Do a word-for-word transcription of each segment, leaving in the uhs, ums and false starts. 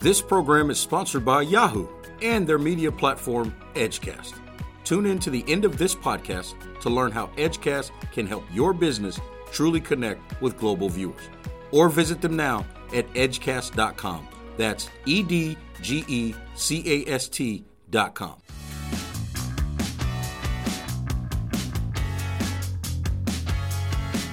This program is sponsored by Yahoo and their media platform, EdgeCast. Tune in to the end of this podcast to learn how EdgeCast can help your business truly connect with global viewers. Or visit them now at edgecast dot com. That's E D G E C A S T dot com.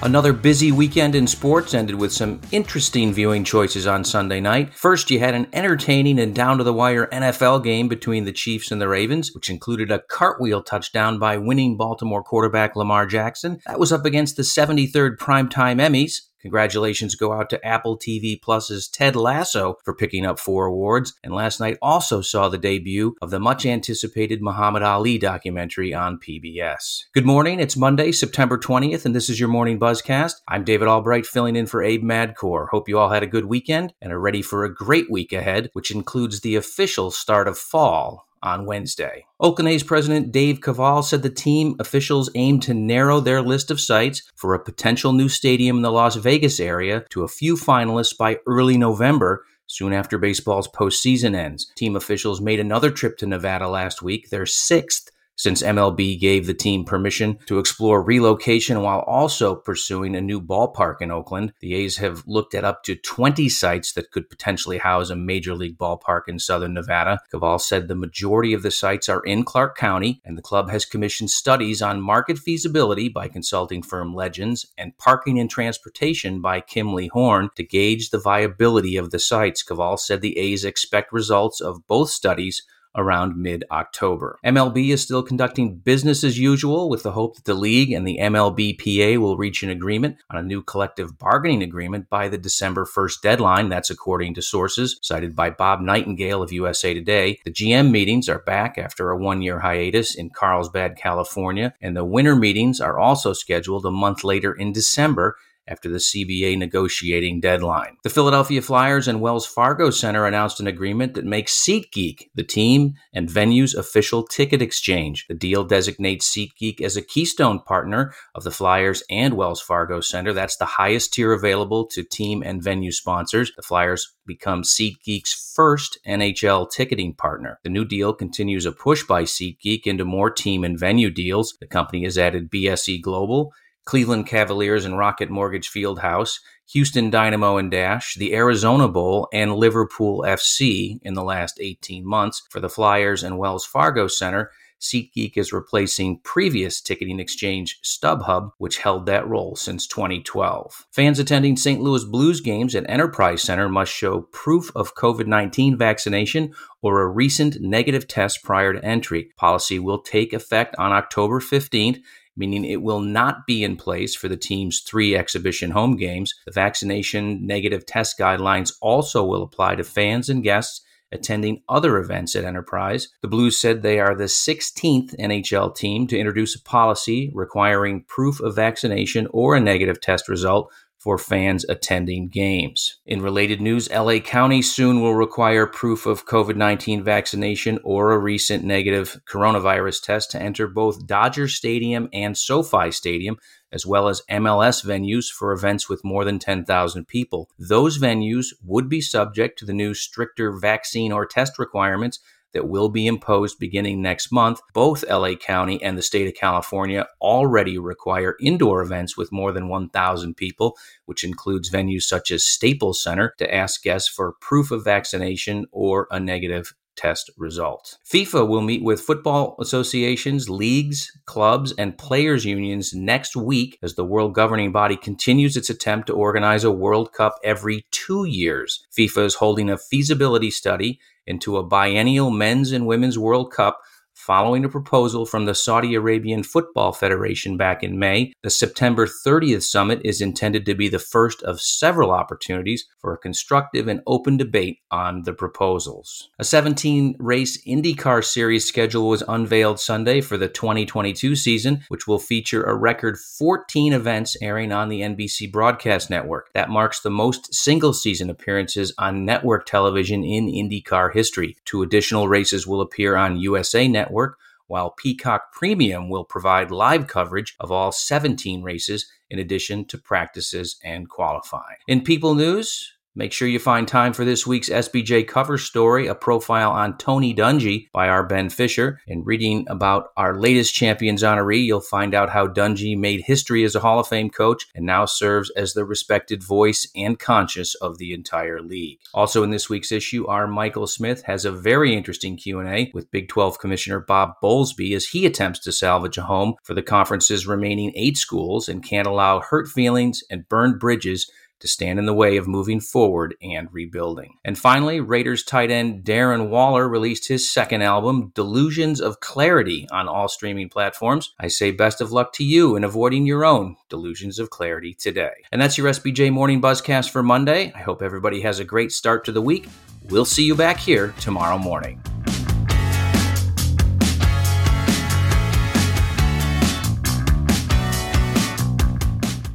Another busy weekend in sports ended with some interesting viewing choices on Sunday night. First, you had an entertaining and down-to-the-wire N F L game between the Chiefs and the Ravens, which included a cartwheel touchdown by winning Baltimore quarterback Lamar Jackson. That was up against the seventy-third Primetime Emmys. Congratulations go out to Apple T V Plus's Ted Lasso for picking up four awards. And last night also saw the debut of the much-anticipated Muhammad Ali documentary on P B S. Good morning. It's Monday, September twentieth, and this is your Morning Buzzcast. I'm David Albright, filling in for Abe Madcor. Hope you all had a good weekend and are ready for a great week ahead, which includes the official start of fall on Wednesday. Oakland A's president Dave Kaval said the team officials aim to narrow their list of sites for a potential new stadium in the Las Vegas area to a few finalists by early November, soon after baseball's postseason ends. Team officials made another trip to Nevada last week, their sixth since M L B gave the team permission to explore relocation while also pursuing a new ballpark in Oakland. The A's have looked at up to twenty sites that could potentially house a major league ballpark in southern Nevada. Kaval said the majority of the sites are in Clark County, and the club has commissioned studies on market feasibility by consulting firm Legends and parking and transportation by Kimley-Horn to gauge the viability of the sites. Kaval said the A's expect results of both studies around mid-October. M L B is still conducting business as usual with the hope that the league and the M L B P A will reach an agreement on a new collective bargaining agreement by the December first deadline. That's according to sources cited by Bob Nightingale of U S A Today. The G M meetings are back after a one-year hiatus in Carlsbad, California, and the winter meetings are also scheduled a month later in December after the C B A negotiating deadline. The Philadelphia Flyers and Wells Fargo Center announced an agreement that makes SeatGeek the team and venue's official ticket exchange. The deal designates SeatGeek as a keystone partner of the Flyers and Wells Fargo Center. That's the highest tier available to team and venue sponsors. The Flyers become SeatGeek's first N H L ticketing partner. The new deal continues a push by SeatGeek into more team and venue deals. The company has added B S E Global, Cleveland Cavaliers and Rocket Mortgage Fieldhouse, Houston Dynamo and Dash, the Arizona Bowl, and Liverpool F C in the last eighteen months. For the Flyers and Wells Fargo Center, SeatGeek is replacing previous ticketing exchange StubHub, which held that role since twenty twelve. Fans attending Saint Louis Blues games at Enterprise Center must show proof of covid nineteen vaccination or a recent negative test prior to entry. Policy will take effect on October fifteenth, meaning it will not be in place for the team's three exhibition home games. The vaccination negative test guidelines also will apply to fans and guests attending other events at Enterprise. The Blues said they are the sixteenth N H L team to introduce a policy requiring proof of vaccination or a negative test result for fans attending games. In related news, L A County soon will require proof of covid nineteen vaccination or a recent negative coronavirus test to enter both Dodger Stadium and SoFi Stadium, as well as M L S venues for events with more than ten thousand people. Those venues would be subject to the new stricter vaccine or test requirements that will be imposed beginning next month. Both L A County and the state of California already require indoor events with more than one thousand people, which includes venues such as Staples Center, to ask guests for proof of vaccination or a negative test result. FIFA will meet with football associations, leagues, clubs, and players' unions next week as the world governing body continues its attempt to organize a World Cup every two years. FIFA is holding a feasibility study into a biennial men's and women's World Cup following a proposal from the Saudi Arabian Football Federation back in May. The September thirtieth summit is intended to be the first of several opportunities for a constructive and open debate on the proposals. A seventeen-race IndyCar Series schedule was unveiled Sunday for the twenty twenty-two season, which will feature a record fourteen events airing on the N B C broadcast network. That marks the most single-season appearances on network television in IndyCar history. Two additional races will appear on U S A Network. Network, while Peacock Premium will provide live coverage of all seventeen races in addition to practices and qualifying. In People News, make sure you find time for this week's S B J cover story, a profile on Tony Dungy by our Ben Fisher. In reading about our latest Champions honoree, you'll find out how Dungy made history as a Hall of Fame coach and now serves as the respected voice and conscience of the entire league. Also in this week's issue, our Michael Smith has a very interesting Q and A with Big twelve Commissioner Bob Bowlesby as he attempts to salvage a home for the conference's remaining eight schools and can't allow hurt feelings and burned bridges to stand in the way of moving forward and rebuilding. And finally, Raiders tight end Darren Waller released his second album, Delusions of Clarity, on all streaming platforms. I say best of luck to you in avoiding your own delusions of clarity today. And that's your S B J Morning Buzzcast for Monday. I hope everybody has a great start to the week. We'll see you back here tomorrow morning.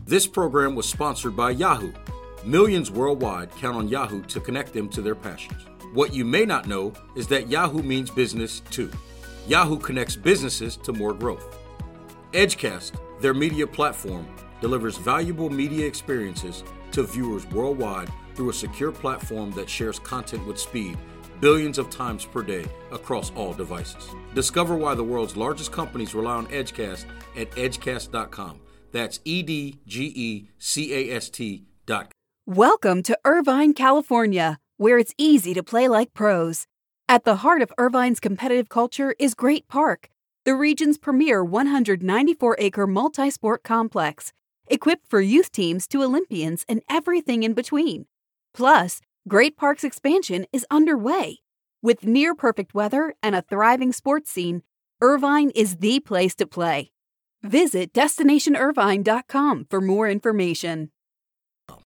This program was sponsored by Yahoo. Millions worldwide count on Yahoo to connect them to their passions. What you may not know is that Yahoo means business too. Yahoo connects businesses to more growth. Edgecast, their media platform, delivers valuable media experiences to viewers worldwide through a secure platform that shares content with speed, billions of times per day across all devices. Discover why the world's largest companies rely on Edgecast at edgecast dot com. That's E-D-G-E-C-A-S-T dot. Welcome to Irvine, California, where it's easy to play like pros. At the heart of Irvine's competitive culture is Great Park, the region's premier one hundred ninety-four acre multi-sport complex, equipped for youth teams to Olympians and everything in between. Plus, Great Park's expansion is underway. With near-perfect weather and a thriving sports scene, Irvine is the place to play. Visit Destination Irvine dot com for more information.